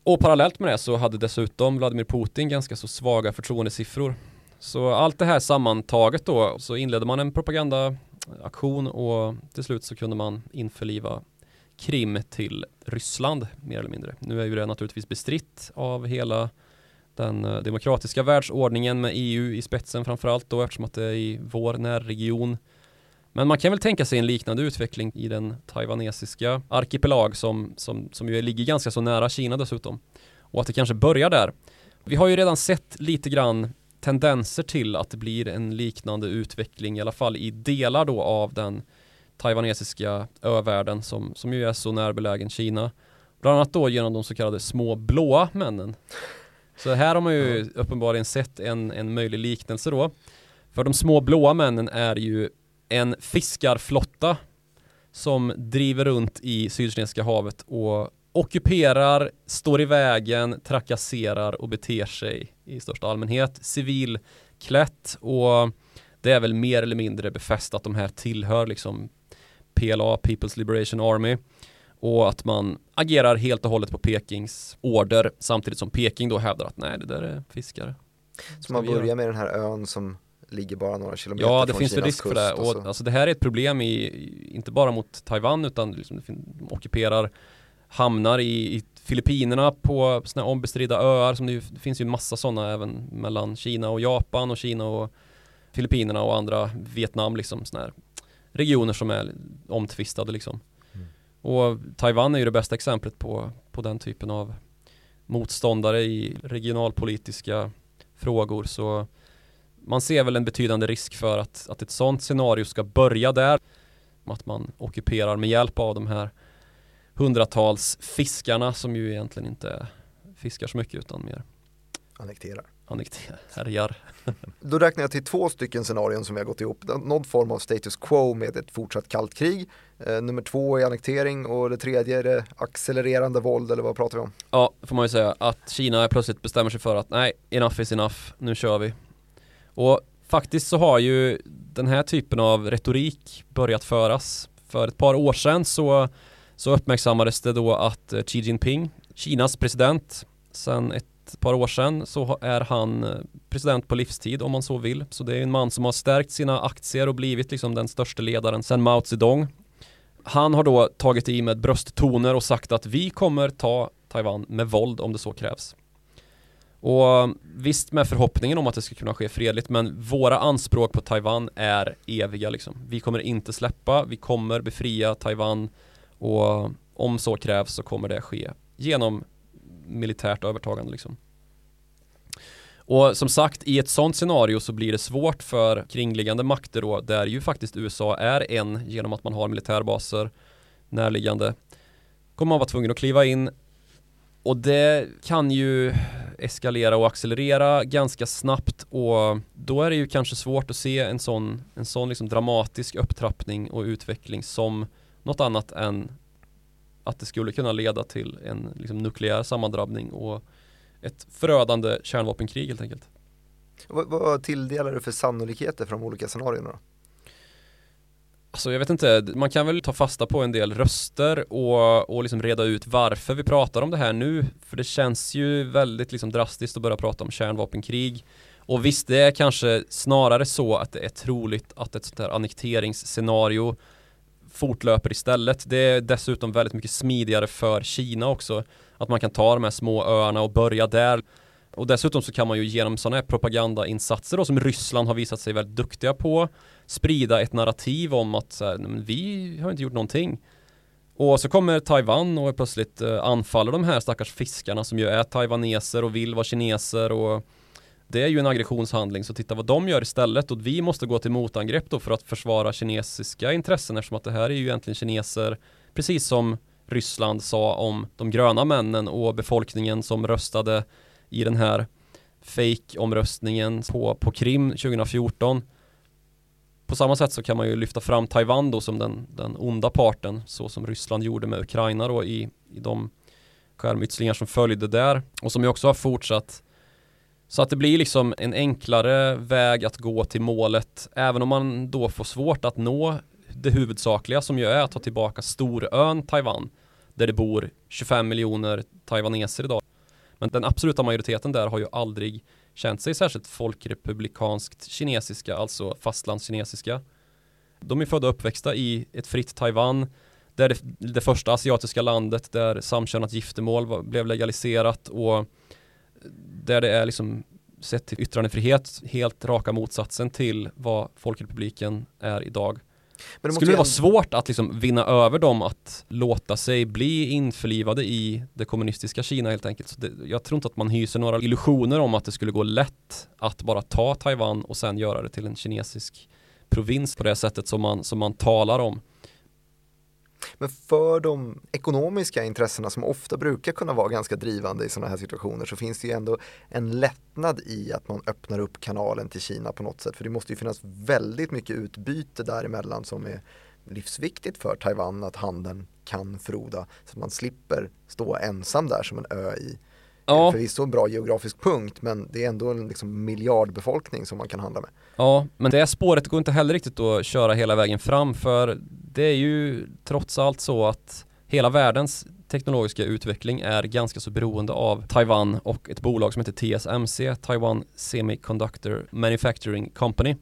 Och parallellt med det så hade dessutom Vladimir Putin ganska så svaga förtroendesiffror. Så allt det här sammantaget då, så inledde man en propagandaaktion, och till slut så kunde man införliva Krim till Ryssland mer eller mindre. Nu är ju det naturligtvis bestritt av hela den demokratiska världsordningen med E U i spetsen framförallt då, eftersom att det är i vår närregion. Men man kan väl tänka sig en liknande utveckling i den taiwanesiska arkipelag som, som, som ju ligger ganska så nära Kina dessutom. Och att det kanske börjar där. Vi har ju redan sett lite grann tendenser till att det blir en liknande utveckling, i alla fall i delar då av den taiwanesiska övärlden som, som ju är så närbelägen Kina. Bland annat då genom de så kallade små blåa männen. Så här har man ju uppenbarligen sett en, en möjlig liknelse då. För de små blåa männen är ju en fiskarflotta som driver runt i Sydkinesiska havet och ockuperar, står i vägen, trakasserar och beter sig i största allmänhet civilklätt. Och det är väl mer eller mindre befäst att de här tillhör liksom P L A, People's Liberation Army. Och att man agerar helt och hållet på Pekings order, samtidigt som Peking då hävdar att nej, det där är fiskare. Så man börjar med den här ön som ligger bara några kilometer från Kinas kust. Ja, det finns ju risk för det. Och alltså, det här är ett problem i, inte bara mot Taiwan, utan liksom, de ockuperar hamnar i, i Filippinerna på såna ombestridda öar. Som det, ju, det finns ju en massa sådana även mellan Kina och Japan, och Kina och Filippinerna och andra, Vietnam liksom, såna här regioner som är omtvistade liksom. Och Taiwan är ju det bästa exemplet på, på den typen av motståndare i regionalpolitiska frågor. Så man ser väl en betydande risk för att, att ett sådant scenario ska börja där. Att man ockuperar med hjälp av de här hundratals fiskarna som ju egentligen inte fiskar så mycket utan mer annekterar. Annekterar. Då räknar jag till två stycken scenarion som vi har gått ihop. Någon form av status quo med ett fortsatt kallt krig. Eh, nummer två är annektering, och det tredje är det accelererande våld, eller vad pratar vi om? Ja, får man ju säga att Kina plötsligt bestämmer sig för att nej, enough is enough, nu kör vi. Och faktiskt så har ju den här typen av retorik börjat föras. För ett par år sedan så, så uppmärksammades det då att Xi Jinping, Kinas president, sen ett ett par år sedan så är han president på livstid om man så vill. Så det är en man som har stärkt sina aktier och blivit liksom den största ledaren sedan Mao Zedong. Han har då tagit i med brösttoner och sagt att vi kommer ta Taiwan med våld om det så krävs. Och visst, med förhoppningen om att det ska kunna ske fredligt, men våra anspråk på Taiwan är eviga liksom. Vi kommer inte släppa, vi kommer befria Taiwan, och om så krävs så kommer det ske genom militärt övertagande liksom. Och som sagt, i ett sånt scenario så blir det svårt för kringliggande makter då, där ju faktiskt U S A är en, genom att man har militärbaser närliggande, kommer man vara tvungen att kliva in, och det kan ju eskalera och accelerera ganska snabbt, och då är det ju kanske svårt att se en sån, en sån liksom dramatisk upptrappning och utveckling som något annat än att det skulle kunna leda till en liksom nukleär sammandrabbning och ett förödande kärnvapenkrig helt enkelt. Vad, vad tilldelar du för sannolikheter från de olika scenarierna då? Alltså jag vet inte, man kan väl ta fasta på en del röster och, och liksom reda ut varför vi pratar om det här nu. För det känns ju väldigt liksom drastiskt att börja prata om kärnvapenkrig. Och visst, det är kanske snarare så att det är troligt att ett sånt här annekteringsscenario fortlöper istället. Det är dessutom väldigt mycket smidigare för Kina också. Att man kan ta de här små öarna och börja där. Och dessutom så kan man ju genom sådana här propagandainsatser då, som Ryssland har visat sig väldigt duktiga på, sprida ett narrativ om att så här, men vi har inte gjort någonting. Och så kommer Taiwan och plötsligt eh, anfaller de här stackars fiskarna som ju är taiwaneser och vill vara kineser, och det är ju en aggressionshandling. Så titta vad de gör istället, och vi måste gå till motangrepp då för att försvara kinesiska intressen, eftersom att det här är ju egentligen kineser, precis som Ryssland sa om de gröna männen och befolkningen som röstade i den här fake-omröstningen på, på Krim tjugo fjorton. På samma sätt så kan man ju lyfta fram Taiwan då som den, den onda parten, så som Ryssland gjorde med Ukraina då i, i de skärmytslingar som följde där och som ju också har fortsatt. Så att det blir liksom en enklare väg att gå till målet, även om man då får svårt att nå det huvudsakliga som ju är att ta tillbaka storön Taiwan, där det bor tjugofem miljoner taiwaneser idag. Men den absoluta majoriteten där har ju aldrig känt sig särskilt folkrepublikanskt kinesiska, alltså fastlandskinesiska. De är födda och uppväxta i ett fritt Taiwan, där det, det första asiatiska landet där samkönat giftermål blev legaliserat, och där det är liksom sett till yttrandefrihet helt raka motsatsen till vad folkrepubliken är idag. Men det skulle det vara svårt att liksom vinna över dem att låta sig bli införlivade i det kommunistiska Kina helt enkelt. Så det, jag tror inte att man hyser några illusioner om att det skulle gå lätt att bara ta Taiwan och sen göra det till en kinesisk provins på det sättet som man, som man talar om. Men för de ekonomiska intressena som ofta brukar kunna vara ganska drivande i sådana här situationer, så finns det ju ändå en lättnad i att man öppnar upp kanalen till Kina på något sätt. För det måste ju finnas väldigt mycket utbyte däremellan som är livsviktigt för Taiwan, att handeln kan froda. Så man slipper stå ensam där som en ö i. Ja. För det är så en bra geografisk punkt, men det är ändå en liksom miljardbefolkning som man kan handla med. Ja, men det spåret går inte heller riktigt att köra hela vägen fram, för det är ju trots allt så att hela världens teknologiska utveckling är ganska så beroende av Taiwan och ett bolag som heter T S M C, Taiwan Semiconductor Manufacturing Company,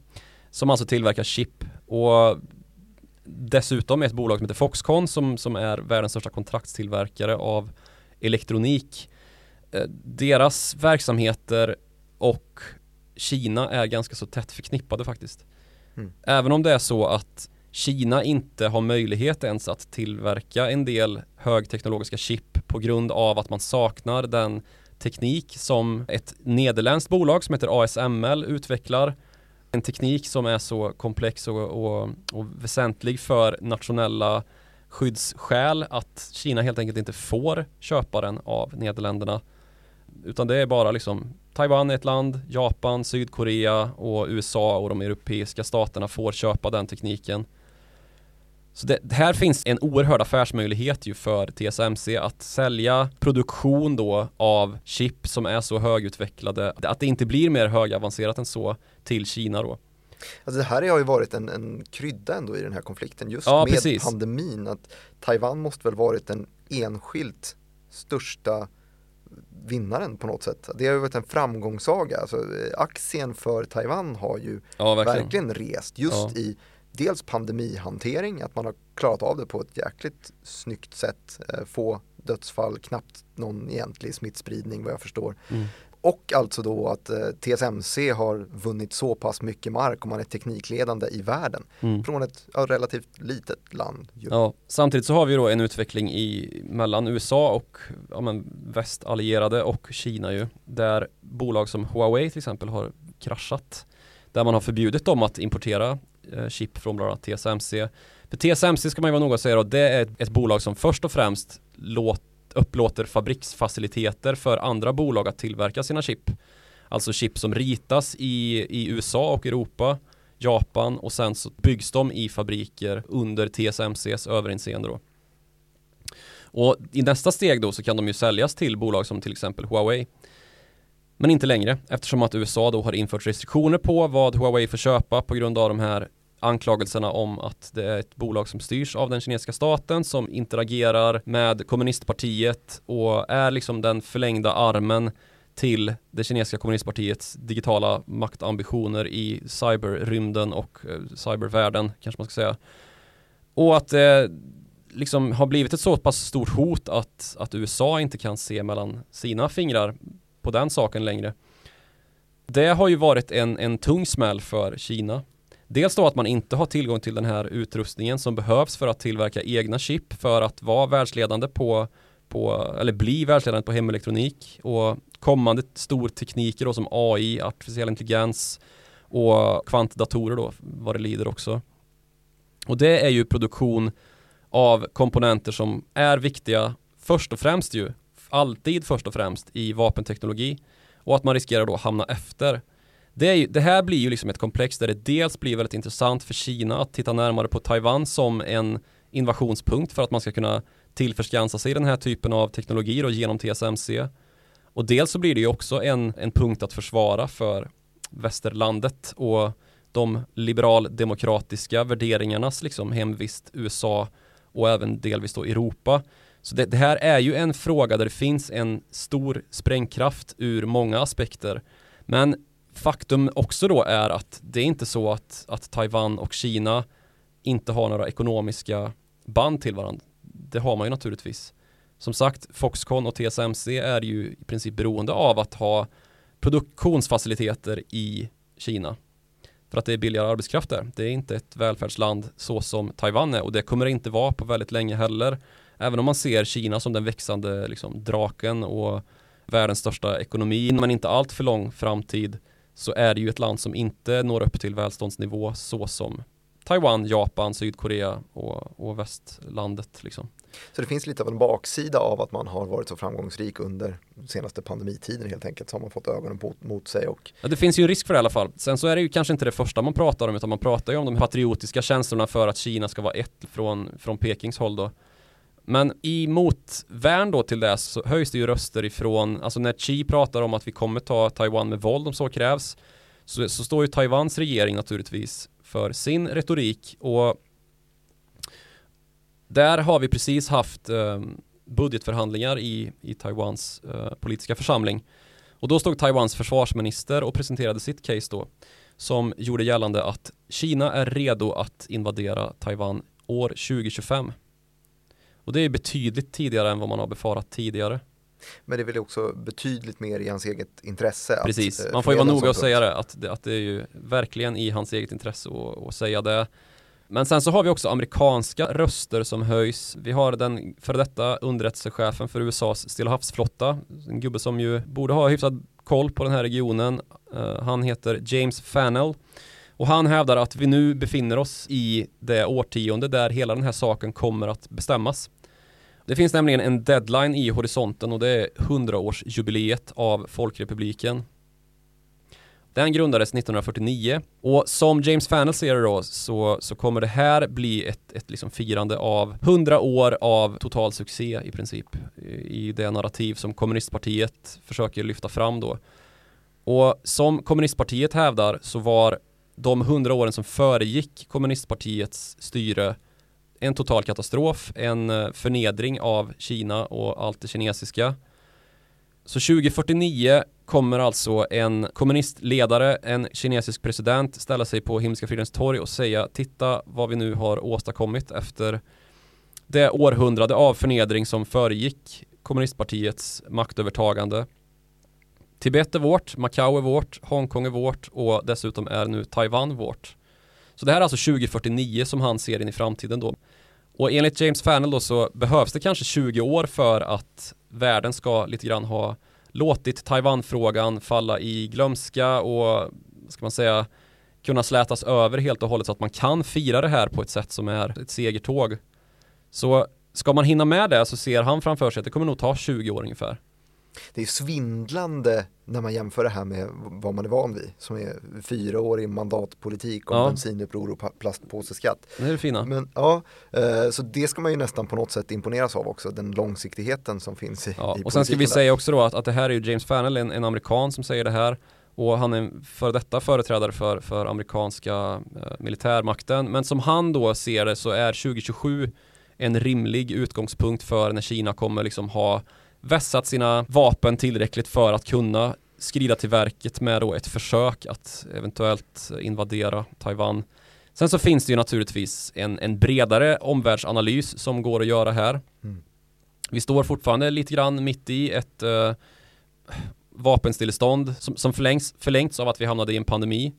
som alltså tillverkar chip, och dessutom är ett bolag som heter Foxconn som, som är världens största kontraktstillverkare av elektronik. Deras verksamheter och Kina är ganska så tätt förknippade faktiskt. Mm. Även om det är så att Kina inte har möjlighet ens att tillverka en del högteknologiska chip på grund av att man saknar den teknik som ett nederländskt bolag som heter A S M L utvecklar. En teknik som är så komplex och, och, och väsentlig för nationella skyddsskäl att Kina helt enkelt inte får köpa den av Nederländerna. Utan det är bara liksom Taiwan är ett land, Japan, Sydkorea och U S A och de europeiska staterna får köpa den tekniken. Så det, det här finns en oerhörd affärsmöjlighet ju för T S M C att sälja produktion då av chip som är så högutvecklade att det inte blir mer högavancerat än så till Kina då. Alltså det här har ju varit en, en krydda ändå i den här konflikten just ja, med precis. Pandemin, att Taiwan måste väl varit den enskilt största vinnaren på något sätt. Det har ju varit en framgångssaga. Alltså, aktien för Taiwan har ju ja, verkligen. verkligen rest just ja. i dels pandemihantering, att man har klarat av det på ett jäkligt snyggt sätt, få dödsfall, knappt någon egentlig smittspridning vad jag förstår. Mm. Och alltså då att eh, T S M C har vunnit så pass mycket mark och man är teknikledande i världen. Mm. Från ett ja, relativt litet land. Ja, samtidigt så har vi då en utveckling i, mellan U S A och ja, men, västallierade och Kina ju. Där bolag som Huawei till exempel har kraschat. Där man har förbjudit dem att importera eh, chip från bland annat T S M C. För T S M C ska man ju vara noga att säga då, det är ett, ett bolag som först och främst låter upplåter fabriksfaciliteter för andra bolag att tillverka sina chip. Alltså chip som ritas i, i U S A och Europa, Japan, och sen så byggs de i fabriker under T S M C:s överinseende då. Och i nästa steg då så kan de ju säljas till bolag som till exempel Huawei. Men inte längre, eftersom att U S A då har infört restriktioner på vad Huawei får köpa på grund av de här anklagelserna om att det är ett bolag som styrs av den kinesiska staten, som interagerar med kommunistpartiet och är liksom den förlängda armen till det kinesiska kommunistpartiets digitala maktambitioner i cyberrymden och cybervärlden, kanske man ska säga. Och att eh, liksom har blivit ett så pass stort hot att, att U S A inte kan se mellan sina fingrar på den saken längre. Det har ju varit en, en tung smäll för Kina. Dels då att man inte har tillgång till den här utrustningen som behövs för att tillverka egna chip för att vara världsledande på, på eller bli världsledande på hemelektronik och kommande stortekniker då som A I, artificiell intelligens och kvantdatorer då, vad det lider också. Och det är ju produktion av komponenter som är viktiga först och främst ju, alltid först och främst i vapenteknologi, och att man riskerar då att hamna efter. Det, är ju, det här blir ju liksom ett komplex där det dels blir väldigt intressant för Kina att titta närmare på Taiwan som en innovationspunkt för att man ska kunna tillförskansa sig i den här typen av teknologier och genom T S M C. Och dels så blir det ju också en, en punkt att försvara för västerlandet och de liberaldemokratiska värderingarnas liksom hemvist U S A och även delvis då Europa. Så det, det här är ju en fråga där det finns en stor sprängkraft ur många aspekter. Men faktum också då är att det är inte så att, att Taiwan och Kina inte har några ekonomiska band till varandra. Det har man ju naturligtvis. Som sagt, Foxconn och T S M C är ju i princip beroende av att ha produktionsfaciliteter i Kina. För att det är billigare arbetskraft där. Det är inte ett välfärdsland så som Taiwan är, och det kommer det inte vara på väldigt länge heller. Även om man ser Kina som den växande liksom, draken och världens största ekonomi, men inte allt för lång framtid, så är det ju ett land som inte når upp till välståndsnivå så som Taiwan, Japan, Sydkorea och, och västlandet. Liksom. Så det finns lite av en baksida av att man har varit så framgångsrik under senaste pandemitiden helt enkelt, så har man fått ögonen på, mot sig. Och... Ja, det finns ju en risk för det i alla fall. Sen så är det ju kanske inte det första man pratar om, utan man pratar ju om de patriotiska känslorna för att Kina ska vara ett från, från Pekings håll då. Men i motvärn då till det så höjs det ju röster ifrån, alltså när Xi pratar om att vi kommer ta Taiwan med våld om så krävs, så, så står ju Taiwans regering naturligtvis för sin retorik, och där har vi precis haft eh, budgetförhandlingar i, i Taiwans eh, politiska församling, och då stod Taiwans försvarsminister och presenterade sitt case då, som gjorde gällande att Kina är redo att invadera Taiwan år tjugo tjugofem. Och det är betydligt tidigare än vad man har befarat tidigare. Men det är väl också betydligt mer i hans eget intresse. Precis, att man får ju vara noga att säga det, att det. Att det är ju verkligen i hans eget intresse att, att säga det. Men sen så har vi också amerikanska röster som höjs. Vi har den före detta underrättelsechefen för U S A:s Stilla havsflotta. En gubbe som ju borde ha hyfsat koll på den här regionen. Uh, han heter James Fannell. Och han hävdar att vi nu befinner oss i det årtionde där hela den här saken kommer att bestämmas. Det finns nämligen en deadline i horisonten, och det är hundraårsjubileet av Folkrepubliken. Den grundades nittonhundrafyrtionio, och som James Fannell ser det då så, så kommer det här bli ett, ett liksom firande av hundra år av total succé i princip i det narrativ som kommunistpartiet försöker lyfta fram då. Och som kommunistpartiet hävdar så var de hundra åren som föregick kommunistpartiets styre en total katastrof, en förnedring av Kina och allt det kinesiska. Så tjugo fyrtionio kommer alltså en kommunistledare, en kinesisk president, ställa sig på Himmelska fridens torg och säga: titta vad vi nu har åstadkommit efter det århundrade av förnedring som föregick kommunistpartiets maktövertagande. Tibet är vårt, Macau är vårt, Hongkong är vårt, och dessutom är nu Taiwan vårt. Så det här är alltså tjugo fyrtionio som han ser in i framtiden då. Och enligt James Fannell då så behövs det kanske tjugo år för att världen ska lite grann ha låtit Taiwan-frågan falla i glömska och, ska man säga, kunna slätas över helt och hållet så att man kan fira det här på ett sätt som är ett segertåg. Så ska man hinna med det så ser han framför sig att det kommer nog ta tjugo år ungefär. Det är svindlande när man jämför det här med vad man är van vid, som är fyra år i mandatpolitik och ja. bensinuppror och plastpåseskatt. Det är det fina. Men, ja, så det ska man ju nästan på något sätt imponeras av också, den långsiktigheten som finns i, ja, i politiken. Och sen ska vi säga också då att, att det här är ju James Fannell, en, en amerikan som säger det här, och han är för detta företrädare för, för amerikanska eh, militärmakten. Men som han då ser det så är tjugo tjugosju en rimlig utgångspunkt för när Kina kommer liksom ha vässat sina vapen tillräckligt för att kunna skrida till verket med då ett försök att eventuellt invadera Taiwan. Sen så finns det ju naturligtvis en, en bredare omvärldsanalys som går att göra här. Mm. Vi står fortfarande lite grann mitt i ett eh, vapenstillestånd som, som förlängs, förlängts av att vi hamnade i en pandemi.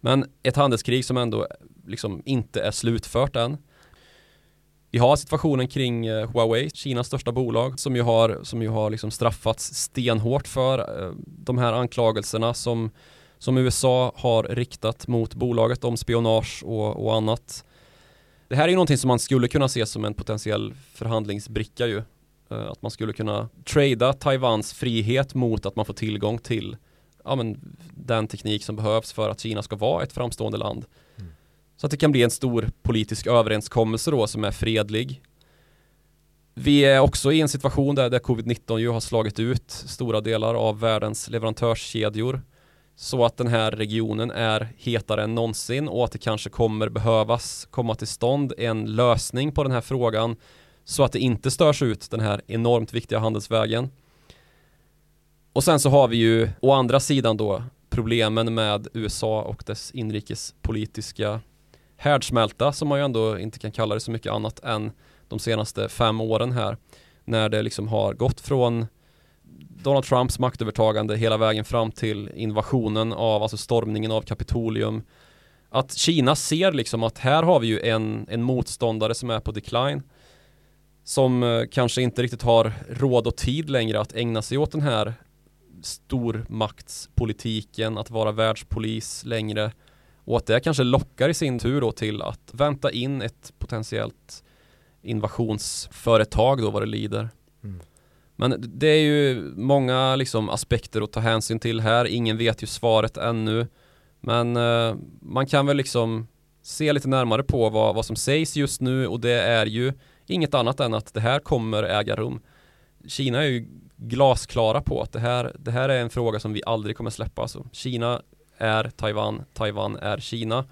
Men ett handelskrig som ändå liksom inte är slutfört än. Vi har situationen kring eh, Huawei, Kinas största bolag, som ju har, som ju har liksom straffats stenhårt för eh, de här anklagelserna som, som U S A har riktat mot bolaget om spionage och, och annat. Det här är ju någonting som man skulle kunna se som en potentiell förhandlingsbricka ju. Eh, att man skulle kunna trada Taiwans frihet mot att man får tillgång till ja, men, den teknik som behövs för att Kina ska vara ett framstående land. Mm. Så att det kan bli en stor politisk överenskommelse då som är fredlig. Vi är också i en situation där, där covid nitton ju har slagit ut stora delar av världens leverantörskedjor. Så att den här regionen är hetare än någonsin och att det kanske kommer behövas komma till stånd en lösning på den här frågan. Så att det inte störs ut den här enormt viktiga handelsvägen. Och sen så har vi ju å andra sidan då problemen med U S A och dess inrikespolitiska härdsmälta som man ju ändå inte kan kalla det så mycket annat än de senaste fem åren här, när det liksom har gått från Donald Trumps maktövertagande hela vägen fram till invasionen av, alltså stormningen av Kapitolium, att Kina ser liksom att här har vi ju en, en motståndare som är på decline, som kanske inte riktigt har råd och tid längre att ägna sig åt den här stormaktspolitiken, att vara världspolis längre. Och att det kanske lockar i sin tur då till att vänta in ett potentiellt invasionsföretag då vad det lider. Mm. Men det är ju många liksom aspekter att ta hänsyn till här. Ingen vet ju svaret ännu. Men eh, man kan väl liksom se lite närmare på vad, vad som sägs just nu, och det är ju inget annat än att det här kommer äga rum. Kina är ju glasklara på att det här, det här är en fråga som vi aldrig kommer släppa. Alltså, Kina är Taiwan, Taiwan är Kina.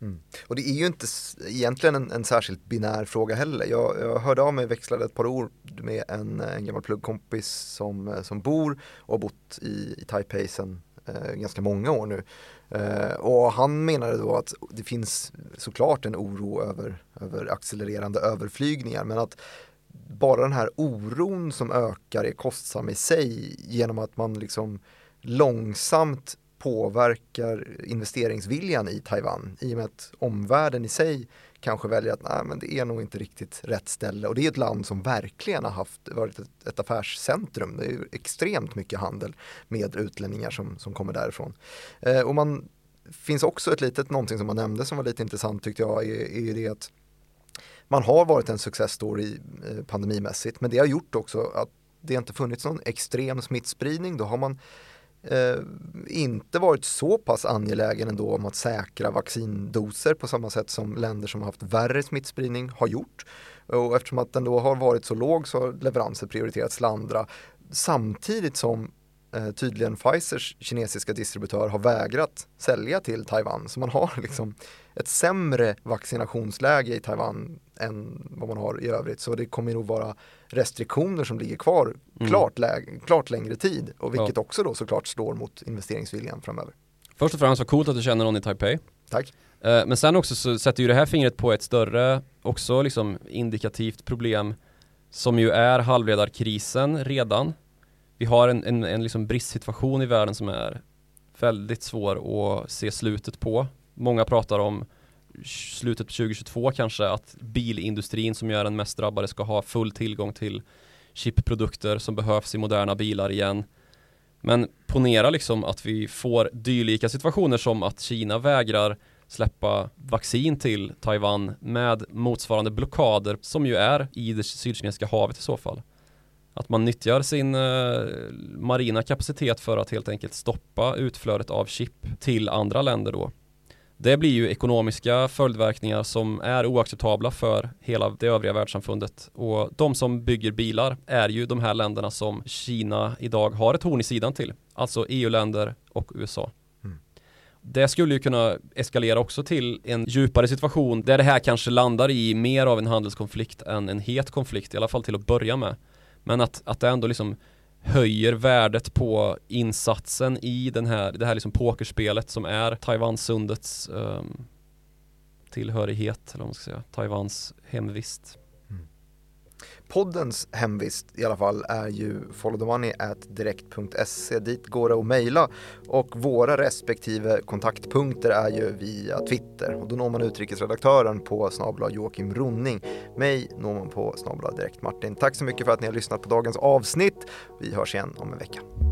Mm. Och det är ju inte egentligen en, en särskilt binär fråga heller. Jag, jag hörde av mig, växlade ett par ord med en, en gammal pluggkompis som, som bor och har bott i, i Taipei sedan eh, ganska många år nu. Eh, och han menade då att det finns såklart en oro över, över accelererande överflygningar, men att bara den här oron som ökar är kostsam i sig genom att man liksom långsamt påverkar investeringsviljan i Taiwan, i och med att omvärlden i sig kanske väljer att nej, men det är nog inte riktigt rätt ställe. Och det är ett land som verkligen har haft, varit ett, ett affärscentrum. Det är ju extremt mycket handel med utlänningar som, som kommer därifrån. Eh, och man finns också ett litet någonting som man nämnde som var lite intressant tyckte jag, är, är det att man har varit en success story pandemimässigt, men det har gjort också att det inte funnits någon extrem smittspridning. Då har man eh, inte varit så pass angelägen ändå om att säkra vaccindoser på samma sätt som länder som har haft värre smittspridning har gjort. Och eftersom att den då har varit så låg så har leveranser prioriterats till andra. Samtidigt som eh, tydligen Pfizers kinesiska distributör har vägrat sälja till Taiwan. Så man har liksom ett sämre vaccinationsläge i Taiwan än vad man har i övrigt. Så det kommer nog vara restriktioner som ligger kvar mm. klart, läge, klart längre tid. Och vilket ja. också då såklart slår mot investeringsviljan framöver. Först och främst, vad coolt att du känner någon i Taipei. Tack. Eh, men sen också så sätter ju det här fingret på ett större, också liksom indikativt problem som ju är halvledarkrisen redan. Vi har en, en, en liksom bristsituation i världen som är väldigt svår att se slutet på. Många pratar om slutet på tjugo tjugotvå kanske, att bilindustrin som är den mest drabbade ska ha full tillgång till chipprodukter som behövs i moderna bilar igen. Men ponera liksom att vi får dylika situationer som att Kina vägrar släppa vaccin till Taiwan med motsvarande blockader som ju är i det Sydkinesiska havet i så fall. Att man nyttjar sin eh, marina kapacitet för att helt enkelt stoppa utflödet av chip till andra länder då. Det blir ju ekonomiska följdverkningar som är oacceptabla för hela det övriga världssamfundet. Och de som bygger bilar är ju de här länderna som Kina idag har ett horn i sidan till. Alltså E U-länder och U S A. Mm. Det skulle ju kunna eskalera också till en djupare situation där det här kanske landar i mer av en handelskonflikt än en het konflikt. I alla fall till att börja med. Men att, att det ändå liksom höjer värdet på insatsen i den här, det här liksom pokerspelet som är Taiwansundets um, tillhörighet, eller om man ska säga, Taiwans hemvist. Mm. Poddens hemvist i alla fall är ju followthemoney at direkt punkt se. Dit går det att mejla, och våra respektive kontaktpunkter är ju via Twitter, och då når man utrikesredaktören på snabla Joakim Ronning. Mig når man på snabla direkt Martin. Tack så mycket för att ni har lyssnat på dagens avsnitt. Vi hörs igen om en vecka.